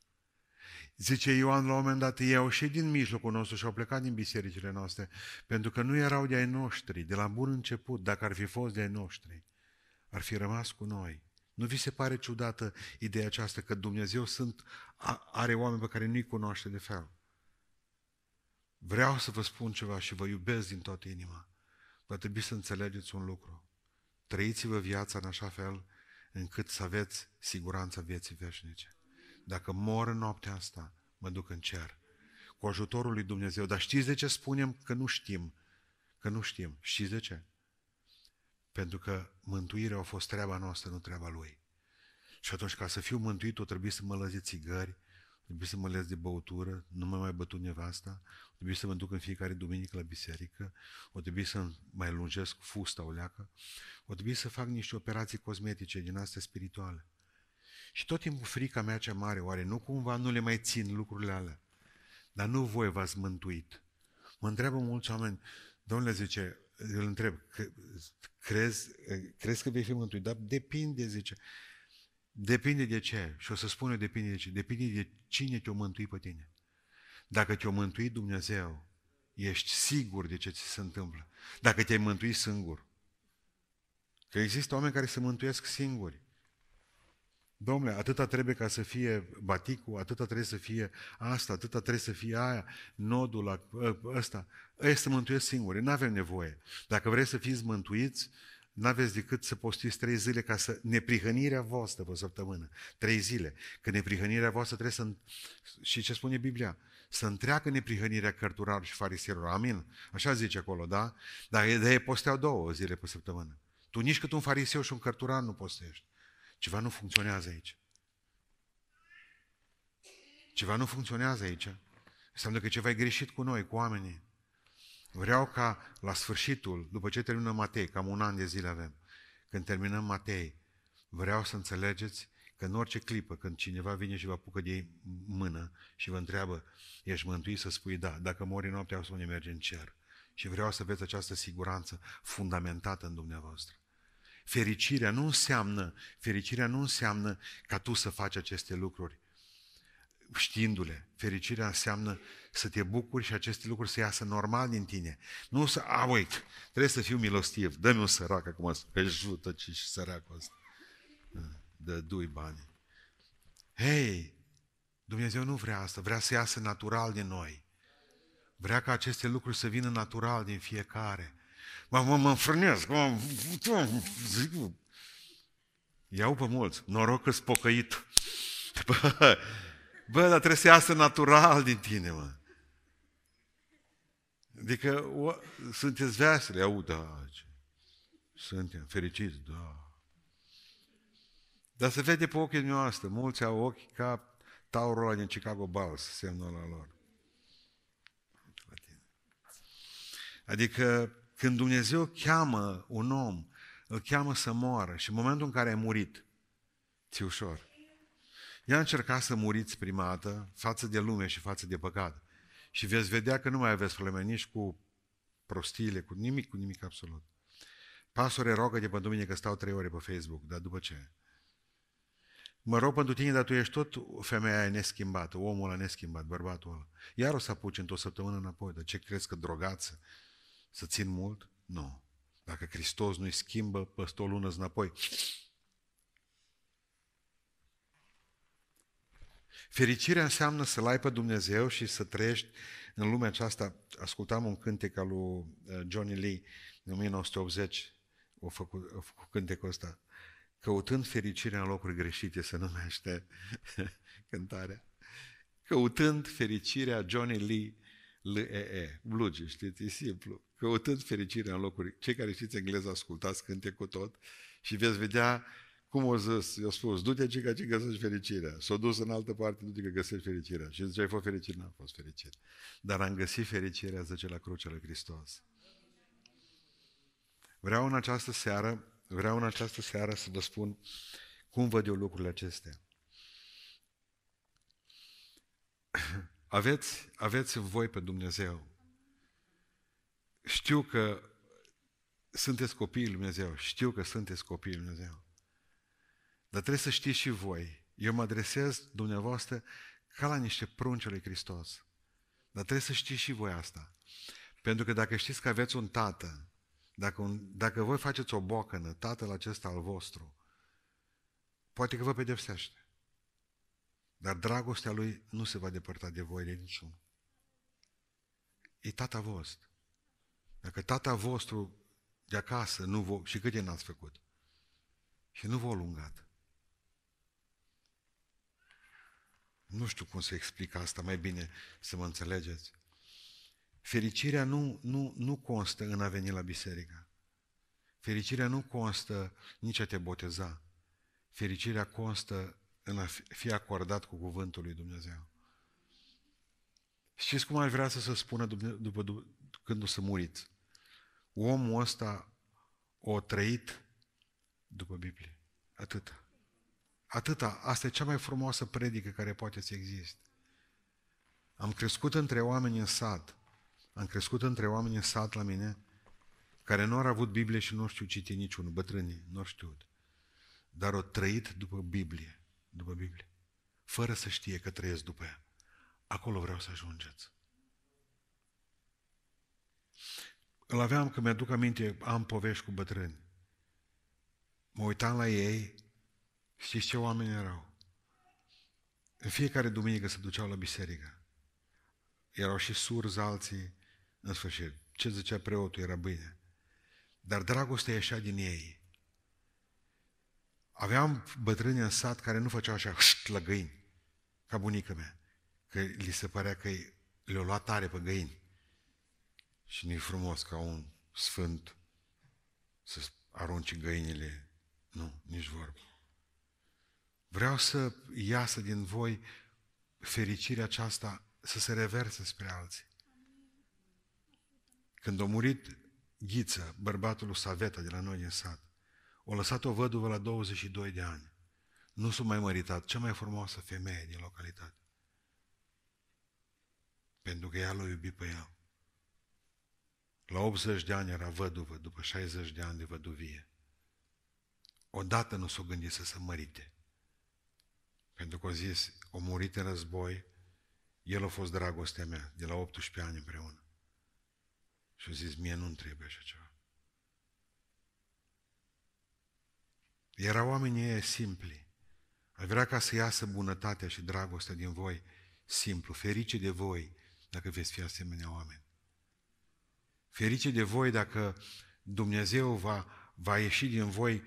Zice Ioan la un moment dat, ei au ieșit din mijlocul nostru și au plecat din bisericile noastre, pentru că nu erau de-ai noștri, de la bun început. Dacă ar fi fost de-ai noștri, ar fi rămas cu noi. Nu vi se pare ciudată ideea aceasta că Dumnezeu sunt, are oameni pe care nu-i cunoaște de fel? Vreau să vă spun ceva și vă iubesc din toată inima. Va trebui să înțelegeți un lucru. Trăiți-vă viața în așa fel încât să aveți siguranța vieții veșnice. Dacă mor în noaptea asta, mă duc în cer. Cu ajutorul lui Dumnezeu. Dar știți de ce spunem că nu știm? Că nu știm. Știți de ce? Pentru că mântuirea a fost treaba noastră, nu treaba lui. Și atunci, ca să fiu mântuit, o trebuie să mă lăs de țigări, trebuie să mă lăs de băutură, nu mă mai bătut nevasta, o trebuie să mă duc în fiecare duminică la biserică, o trebuie să mai lungesc fusta o leacă, o trebuie să fac niște operații cosmetice din astea spirituale. Și tot timpul frica mea cea mare, oare nu cumva nu le mai țin lucrurile alea? Dar nu voi v-ați mântuit. Mă întreabă mulți oameni, domnule, zice, îl întreb, crezi, crezi că vei fi mântuit? Dar depinde, zice. Depinde de ce? Și o să spun eu depinde de ce. Depinde de cine te-o mântui pe tine. Dacă te-o mântui Dumnezeu, ești sigur de ce ți se întâmplă. Dacă te-ai mântui singur. Că există oameni care se mântuiesc singuri. Dom'le, atâta trebuie ca să fie baticul, atâta trebuie să fie asta, atâta trebuie să fie aia, nodul ăsta. Ei se mântuiesc singuri, nu avem nevoie. Dacă vreți să fiți mântuiți, n-aveți decât să postiți trei zile ca să... Neprihănirea voastră pe o săptămână, trei zile, că neprihănirea voastră trebuie să... Și ce spune Biblia? Să întreacă neprihănirea cărturarilor și fariseilor, amin? Așa zice acolo, da? Dar ei posteau două zile pe săptămână. Tu nici cât un fariseu și un cărturar nu postești. Ceva nu funcționează aici. Ceva nu funcționează aici. Înseamnă că ceva e greșit cu noi, cu oamenii. Vreau ca la sfârșitul, după ce terminăm Matei, cam un an de zile avem, când terminăm Matei, vreau să înțelegeți că în orice clipă, când cineva vine și vă apucă de ei mână și vă întreabă, ești mântuit, să spui da, dacă mori noaptea, o să ne merge în cer. Și vreau să aveți această siguranță fundamentată în dumneavoastră. Fericirea nu înseamnă, fericirea nu înseamnă ca tu să faci aceste lucruri știindu-le. Fericirea înseamnă să te bucuri și aceste lucruri să iasă normal din tine. Nu să, a, uite, trebuie să fiu milostiv, dă-mi un sărac acum să ajută ce-și săracul ăsta. Dă-i bani. Hei, Dumnezeu nu vrea asta, vrea să iasă natural din noi. Vrea ca aceste lucruri să vină natural din fiecare. Mă, mă, mă înfrânesc, mă, iau pe mulți, noroc că-s pocăit. Bă, bă, dar trebuie să iasă natural din tine, mă. Adică, o, sunteți veseli, au, da, suntem fericiți, da. Dar se vede pe ochii noastre, mulți au ochi ca taurul ăla din Chicago Bulls, semnul ăla lor. Adică, când Dumnezeu cheamă un om, îl cheamă să moară și în momentul în care ai murit, ți-e ușor. Ia încerca să muriți prima dată față de lume și față de păcat și veți vedea că nu mai aveți probleme nici cu prostiile, cu nimic, cu nimic absolut. Pastore, rogă-te pe duminică că stau trei ore pe Facebook, dar după ce? Mă rog pentru tine, dar tu ești tot femeia aia neschimbată, omul ăla neschimbat, bărbatul ăla. Iar o să apuci într-o săptămână înapoi, dar ce crezi că drogață? Să țin mult? Nu. Dacă Hristos nu-i schimbă, peste o lună-s înapoi. Fericirea înseamnă să-L ai pe Dumnezeu și să trăiești în lumea aceasta. Ascultam un cântec al lui Johnny Lee, în o mie nouă sute optzeci, a făcut, a făcut cântecul ăsta. Căutând fericirea în locuri greșite, se numește cântarea. Căutând fericirea, Johnny Lee, L E E, blugi, știți, e simplu. Căutând fericirea în locuri. Cei care știți engleză, ascultați cântecul tot și veți vedea cum o zis, i-a spus, du-te ce că găsești fericirea. S-a dus în altă parte, du-te că găsești fericirea. Și zice, ai fost fericit? N-am fost fericit. Dar am găsit fericirea, zice, la crucea lui Hristos. Vreau în această seară, vreau în această seară să vă spun cum văd eu lucrurile acestea. Aveți, aveți voi pe Dumnezeu. Știu că sunteți copiii lui Dumnezeu. Știu că sunteți copiii lui Dumnezeu. Dar trebuie să știți și voi. Eu mă adresez dumneavoastră ca la niște prunci lui Hristos. Dar trebuie să știți și voi asta. Pentru că dacă știți că aveți un tată, dacă, un, dacă voi faceți o bocănă, tatăl acesta al vostru, poate că vă pedepsește. Dar dragostea lui nu se va depărta de voi de niciun. E tata vostru. Dacă tata vostru de acasă nu vă... Și câte n-ați făcut? Și nu v-a lungat. Nu știu cum să explic asta, mai bine să mă înțelegeți. Fericirea nu, nu, nu constă în a veni la biserică. Fericirea nu constă nici a te boteza. Fericirea constă în a fi acordat cu cuvântul lui Dumnezeu. Știți cum ar vrea să se spună după, după, după, când o să muriți? Omul ăsta o trăit după Biblie. Atât. Atâta. Asta e cea mai frumoasă predică care poate să existe. Am crescut între oameni în sat. Am crescut între oameni în sat la mine care nu au avut Biblie și nu știu citi niciunul. Bătrânii, nu știu. Dar o trăit după Biblie. După Biblie. Fără să știe că trăiesc după ea. Acolo vreau să ajungeți. Îl aveam, că mi-aduc aminte, am povești cu bătrâni. Mă uitam la ei, știți ce oameni erau? În fiecare duminică se duceau la biserică. Erau și surzi alții, în sfârșit. Ce zicea preotul era bine. Dar dragostea ieșea din ei. Aveam bătrâni în sat care nu făceau așa la găini, ca bunica mea. Că li se părea că le-a luat tare pe găini. Și nu-i frumos ca un sfânt să arunci găinile. Nu, nici vorbă. Vreau să iasă din voi fericirea aceasta, să se reverse spre alții. Când a murit Ghiță, bărbatul lui Saveta de la noi din sat, o lăsat o văduvă la douăzeci și doi de ani. Nu s-a mai măritat, cea mai frumoasă femeie din localitate. Pentru că ea l-a iubit pe el. La optzeci de ani era văduvă, după șaizeci de ani de văduvie. Odată nu s-o gândit să se mărite. Pentru că a zis, o murit în război, el a fost dragostea mea, de la optsprezece ani împreună. Și a zis, mie nu-mi trebuie așa ceva. Erau oamenii ei simpli. Ar vrea ca să iasă bunătatea și dragostea din voi simplu, ferice de voi, dacă veți fi asemenea oameni. Ferice de voi dacă Dumnezeu va, va ieși din voi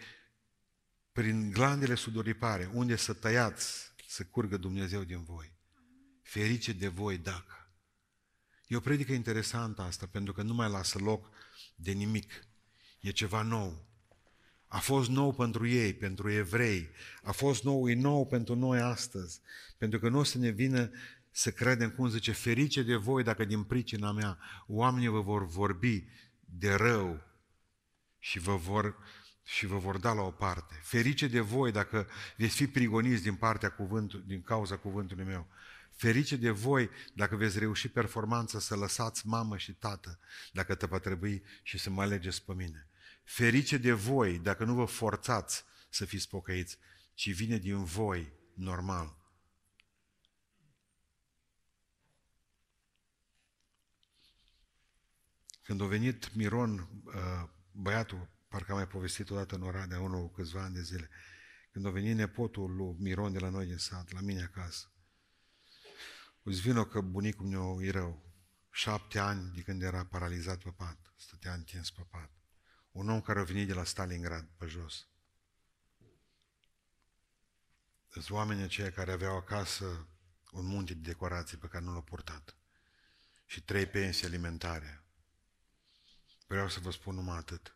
prin glandele sudoripare, unde să tăiați, să curgă Dumnezeu din voi. Ferice de voi dacă. E o predică interesantă asta, pentru că nu mai lasă loc de nimic. E ceva nou. A fost nou pentru ei, pentru evrei. A fost nou, e nou pentru noi astăzi. Pentru că nu o să ne vină să credem, cum zice, ferice de voi dacă din pricina mea oamenii vă vor vorbi de rău și vă vor, și vă vor da la o parte. Ferice de voi dacă veți fi prigoniți din, partea cuvântului, din cauza cuvântului meu. Ferice de voi dacă veți reuși performanța să lăsați mamă și tată, dacă te va trebui și să mă alegeți pe mine. Ferice de voi dacă nu vă forțați să fiți pocăiți, ci vine din voi normal. Când a venit Miron, băiatul, parcă am mai povestit odată în Oradea, unul câțiva ani de zile, când a venit nepotul lui Miron de la noi din sat, la mine acasă, o zis, vină că bunicul meu e rău. Șapte ani de când era paralizat pe pat, stătea întins pe pat. Un om care a venit de la Stalingrad, pe jos. Sunt oamenii aceia care aveau acasă un munte de decorații pe care nu l-au purtat. Și trei pensii alimentare. Vreau să vă spun numai atât.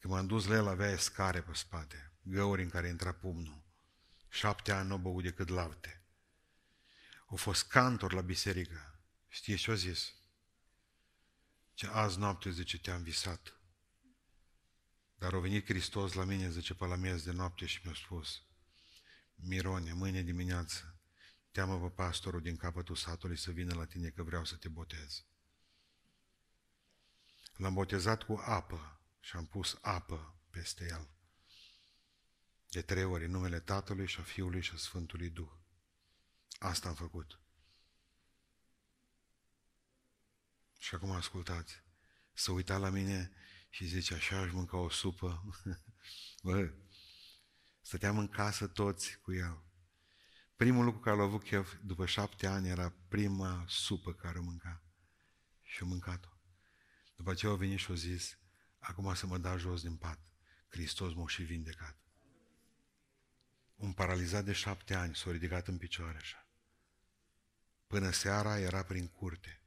Când m-am dus la el, avea escare pe spate, găuri în care intra pumnul. Șapte ani n-o băut decât lapte. Au fost cantor la biserică. Știi ce-o zis? Ce azi noapte, zice, te-am visat. Dar a venit Hristos la mine, zice, pe la miez de noapte și mi-a spus, Mirone, mâine dimineață, teamă pe pastorul din capătul satului să vină la tine că vreau să te botez. L-am botezat cu apă și am pus apă peste el. De trei ori, în numele Tatălui și a Fiului și a Sfântului Duh. Asta am făcut. Și acum ascultați. S-a uitat la mine și zice, așa aș mânca o supă. Bă, stăteam în casă toți cu el. Primul lucru care l-a avut chef după șapte ani era prima supă care o mânca. Și-a mâncat-o. După aceea a venit și a zis, acum să mă dau jos din pat. Hristos m-a și vindecat. Un paralizat de șapte ani s-a ridicat în picioare așa. Până seara era prin curte.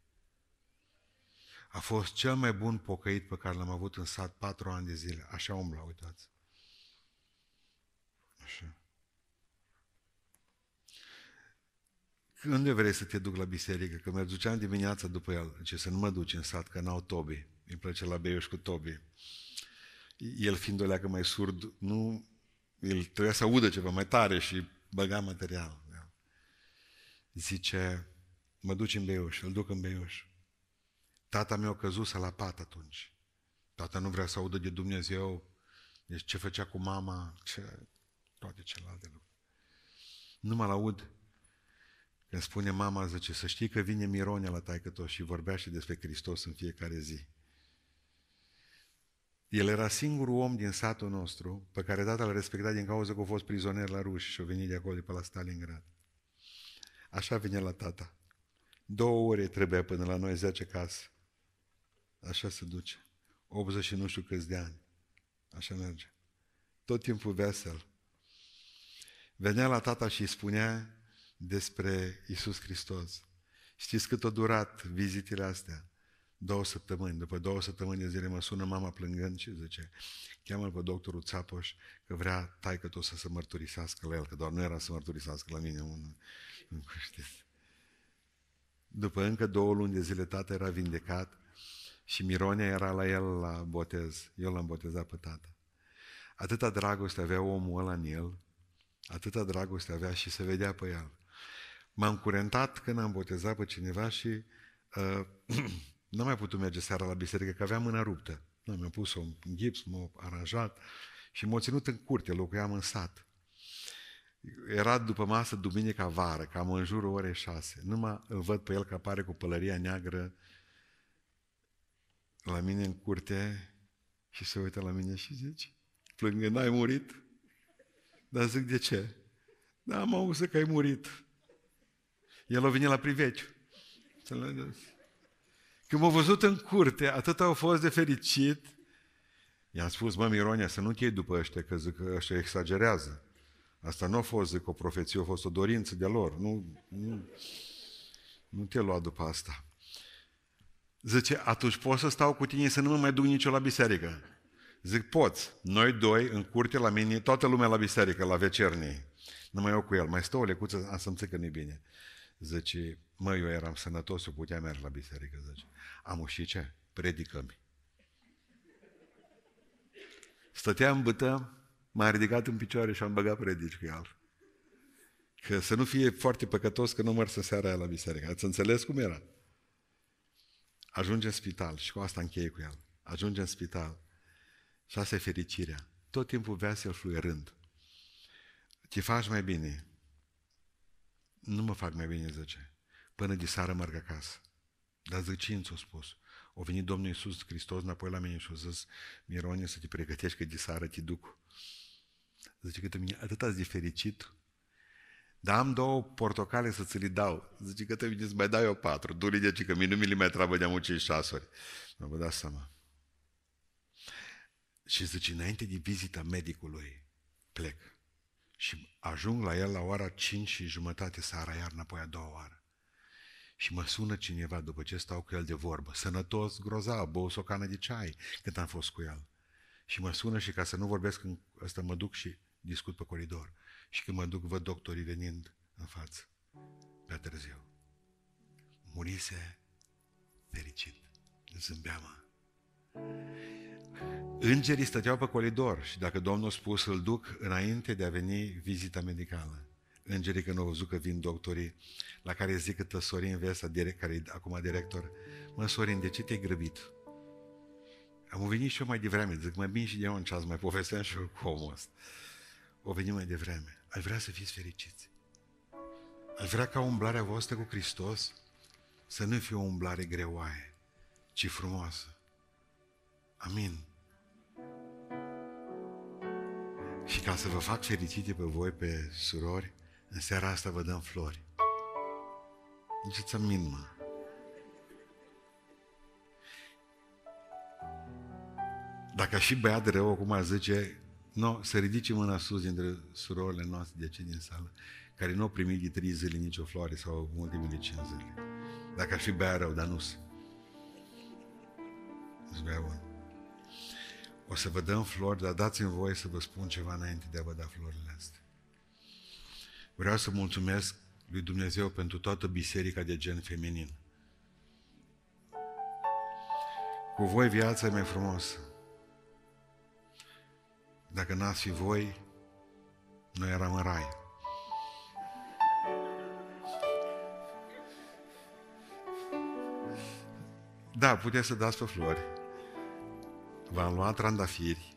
A fost cel mai bun pocăit pe care l-am avut în sat patru ani de zile. Așa umbla, uitați. Așa. Unde vrei să te duc la biserică? Că mă duceam dimineața după el. Zice, să nu mă duci în sat, că n-au tobii. Îmi place la Beiuș cu tobii. El fiind o leacă mai surd, nu... El trebuia să audă ceva mai tare și băga material. Zice, mă duci în Beiuș, îl duc în Beiuș. Tata meu căzuse la pat atunci. Tata nu vrea să audă de Dumnezeu, deci ce făcea cu mama, ce... toate celelalte lucruri. Nu mă laud. Când spune mama, zice, să știi că vine Mironia la taică-tos și vorbea și despre Hristos în fiecare zi. El era singurul om din satul nostru pe care tata l-a respectat din cauza că a fost prizonier la ruși și a venit de acolo, de pe la Stalingrad. Așa vine la tata. Două ore trebuia până la noi, zece case. Așa se duce. optzeci și nu știu câți de ani. Așa merge. Tot timpul vesel. Venea la tata și îi spunea despre Iisus Hristos. Știți cât a durat vizitele astea? Două săptămâni. După două săptămâni de zile mă sună mama plângând și zice, cheamă-l pe doctorul Țapoș că vrea taică-tos să se mărturisească la el, că doar nu era să mărturisească la mine. Un... După încă două luni de zile tata era vindecat și Mironia era la el la botez. Eu l-am botezat pe tata. Atâta dragoste avea omul ăla în el, atâta dragoste avea și se vedea pe el. M-am curentat când am botezat pe cineva și... Uh, N-am mai putut merge seara la biserică, că aveam mâna ruptă. Nu, mi-am pus-o în gips, m-am aranjat și m-am ținut în curte, locuiam în sat. Era după masă, duminica vară, cam în jurul orei șase. Numai îl văd pe el că apare cu pălăria neagră la mine în curte și se uită la mine și zice, plângă, n-ai murit? Dar zic, de ce? Da, am auzit că ai murit. El a venit la priveciu. Când m-a văzut în curte, atât au fost de fericit. I-am spus, mă, Mironia, să nu te iei după ăștia, că zic că ăștia exagerează. Asta nu a fost, zic, o profeție, a fost o dorință de lor. Nu, nu, nu te lua după asta. Zice, atunci pot să stau cu tine să nu mă mai duc nicio la biserică? Zic, poți. Noi doi, în curte, la mine, toată lumea la biserică, la vecernii. Nu mai eu cu el. Mai stă o lecuță, să-mi țin că nu-i bine. Zice, mă, eu eram sănătos, eu puteam merge la biserică, zice. Amu, și ce? Predică-mi. Stăteam în bâtă, m-am ridicat în picioare și am băgat predici cu el. Că să nu fie foarte păcătos că nu mărs în seara aia la biserică. Ați înțeles cum era? Ajunge în spital și cu asta încheie cu el. Ajunge în spital și asta e fericirea. Tot timpul vesel fluierând. Te faci mai bine. Nu mă fac mai bine, zice. Până de seară merg acasă. Dar zăcinț o spus. O venit Domnul Iisus Hristos înapoi la mine și a zis, Mironie, să te pregătești că de seară te duc. Zice, către mine, atâta zi fericit, dar am două portocale să ți le dau. Zice, către mine, îți mai dau eu patru. Du-le de aici, că mie nu mi le mai treabă de-am ucei șase ori. Mă vă dați seama. Și zice, înainte de vizita medicului, plec. Și ajung la el la ora cinci și jumătate seara, iar înapoi a doua oară. Și mă sună cineva după ce stau cu el de vorbă. Sănătos, grozav, băus o cană de ceai când am fost cu el. Și mă sună și ca să nu vorbesc când ăsta mă duc și discut pe coridor. Și când mă duc văd doctorii venind în față. Pe târziu. Murise fericit. Zâmbea, mă. Îngerii stăteau pe coridor și dacă Domnul a spus îl duc înainte de a veni vizita medicală. Îngerii când au văzut că vin doctorii, la care zic că tă Sorin Vesa, care e acum director, mă, Sorin, de ce te-ai grăbit? Am venit și eu mai devreme, zic, mă, bine și de eu un ceas, mai povesteam și eu cu omul ăsta. O venit mai devreme. Ai vrea să fiți fericiți. Aș vrea ca umblarea voastră cu Hristos să nu fie o umblare greoaie, ci frumoasă. Amin. Și ca să vă fac fericite pe voi, pe surori, în seara asta vă dăm flori. Duceți amin, mă. Dacă și băiat rău, acum ar zice, no, să ridice mâna sus dintre surorile noastre de aici din sală, care nu au primit de trei zile nicio floare sau ultimele cinci zile. Dacă ar fi băiat rău, dar nu-s. O să vă dăm flori, dar dați-mi voie să vă spun ceva înainte de a vă da florile astea. Vreau să mulțumesc lui Dumnezeu pentru toată biserica de gen feminin. Cu voi viața e mai frumoasă. Dacă n-ați fi voi, noi eram în rai. Da, puteți să dați pe flori. V-am luat trandafiri.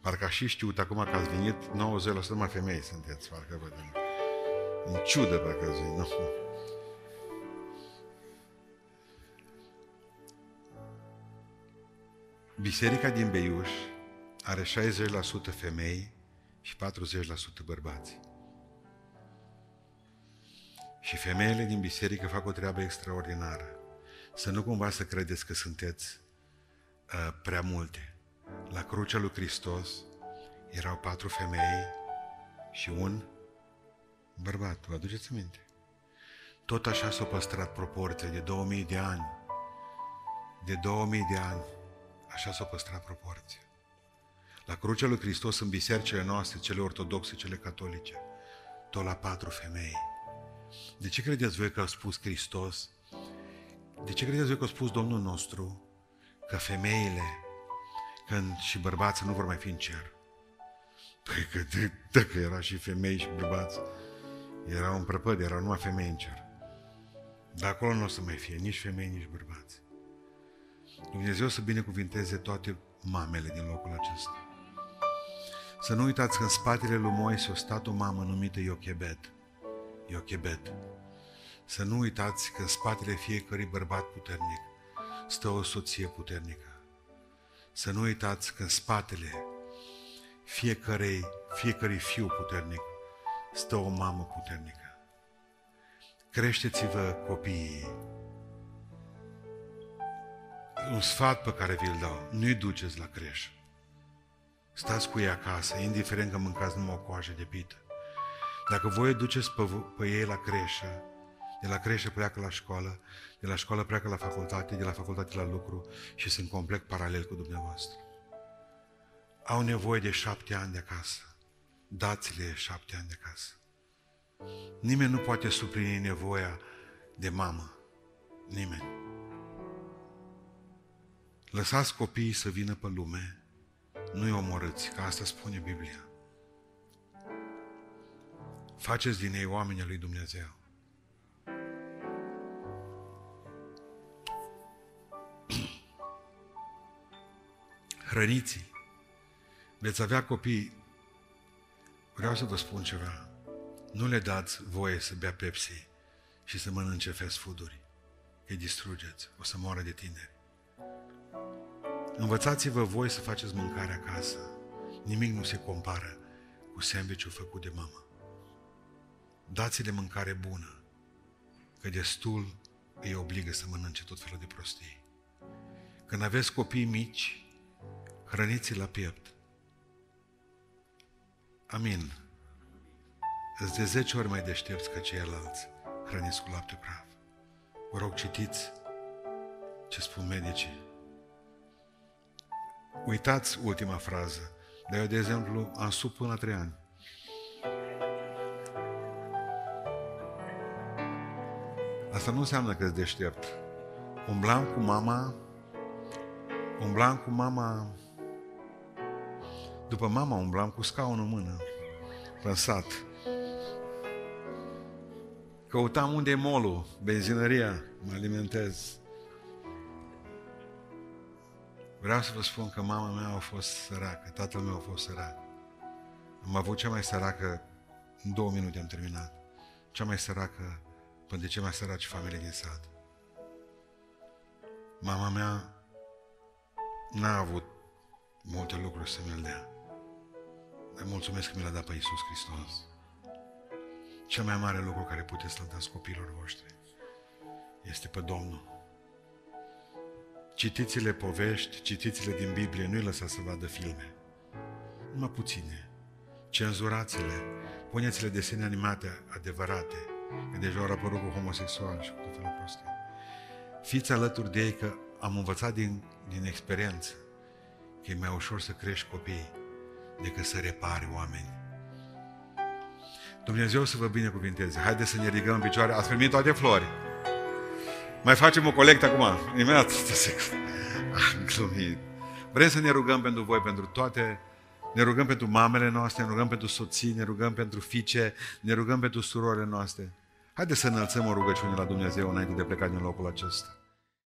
Parcă și știut acum că ați venit, nouăzeci la sută numai femei sunteți, parcă văd. În ciudă, parcă zi, nu. Biserica din Beiuș are șaizeci la sută femei și patruzeci la sută bărbați. Și femeile din biserică fac o treabă extraordinară. Să nu cumva să credeți că sunteți uh, prea multe. La crucea lui Hristos erau patru femei și un bărbat. Vă aduceți minte? Tot așa s-a păstrat proporția de două mii de ani. De două mii de ani. Așa s-a păstrat proporția. La crucea lui Hristos, în bisericile noastre, cele ortodoxe, cele catolice, tot la patru femei. De ce credeți voi că a spus Hristos? De ce credeți voi că a spus Domnul nostru că femeile când și bărbații nu vor mai fi în cer? Păi că de, dacă era și femei și bărbați, erau în prăpăd, erau numai femei în cer. Dar acolo nu o să mai fie nici femei, nici bărbați. Dumnezeu să binecuvinteze toate mamele din locul acesta. Să nu uitați că în spatele lui Moise a stat o mamă numită Iochebet. Iochebet. Să nu uitați că în spatele fiecărui bărbat puternic stă o soție puternică. Să nu uitați că în spatele fiecărei, fiecărui fiu puternic stă o mamă puternică. Creșteți-vă copiii. Un sfat pe care vi-l dau, nu-i duceți la creșă. Stați cu ei acasă, indiferent că mâncați numai o coajă de pită. Dacă voi îi duceți pe, pe ei la creșă, de la creșă pleacă la școală, de la școală pleacă la facultate, de la facultate la lucru și sunt complet paralel cu dumneavoastră. Au nevoie de șapte ani de acasă. Dați-le șapte ani de acasă. Nimeni nu poate suplini nevoia de mamă. Nimeni. Lăsați copiii să vină pe lume, nu-i omorâți, că asta spune Biblia. Faceți din ei oamenii lui Dumnezeu. Hrăniți-i. Veți avea copii. Vreau să vă spun ceva. Nu le dați voie să bea Pepsi și să mănânce fast food-uri. Îi distrugeți. O să moară de tineri. Învățați-vă voi să faceți mâncare acasă. Nimic nu se compară cu sandwich-ul făcut de mamă. Dați-le mâncare bună, că destul îi obligă să mănânce tot felul de prostii. Când aveți copii mici, hrăniți-i la piept. Amin. Îți de zece ori mai deștepți ca ceilalți, hrăniți cu lapte praf. Vă rog, citiți ce spun medicii. Uitați ultima frază, dar eu, de exemplu, am sup până la trei ani. Asta nu înseamnă că-s deștept. Umblam cu mama, umblam cu mama, după mama umblam cu scaunul în mână, în sat. Căutam unde e molul, benzinăria, mă alimentez. Vreau să vă spun că mama mea a fost săracă, tatăl meu a fost sărac. Am avut cea mai săracă, în două minute am terminat, cea mai săracă până de cea mai săraci familie din sat. Mama mea n-a avut multe lucruri să mi-l dea, dar mulțumesc că mi l-a dat pe Iisus Hristos. Cel mai mare lucru care puteți să-l dați copiilor voștri este pe Domnul. Citiți-le povești, citiți-le din Biblie, nu-i lăsați să vadă filme. Numai puține. Cenzurați-le, puneți-le desene animate adevărate, că deja au apărut cu homosexual și cu tot felul prostii. Fiți alături de ei, că am învățat din, din experiență că e mai ușor să crești copii decât să repari oameni. Dumnezeu să vă binecuvinteze. Haideți să ne ridicăm în picioare. Ați primit toate flori. Mai facem o colectă acum. Imediat. Am glumit. Vrem să ne rugăm pentru voi, pentru toate. Ne rugăm pentru mamele noastre, ne rugăm pentru soții, ne rugăm pentru fiice, ne rugăm pentru surorile noastre. Haideți să înălțăm o rugăciune la Dumnezeu înainte de a pleca din locul acesta.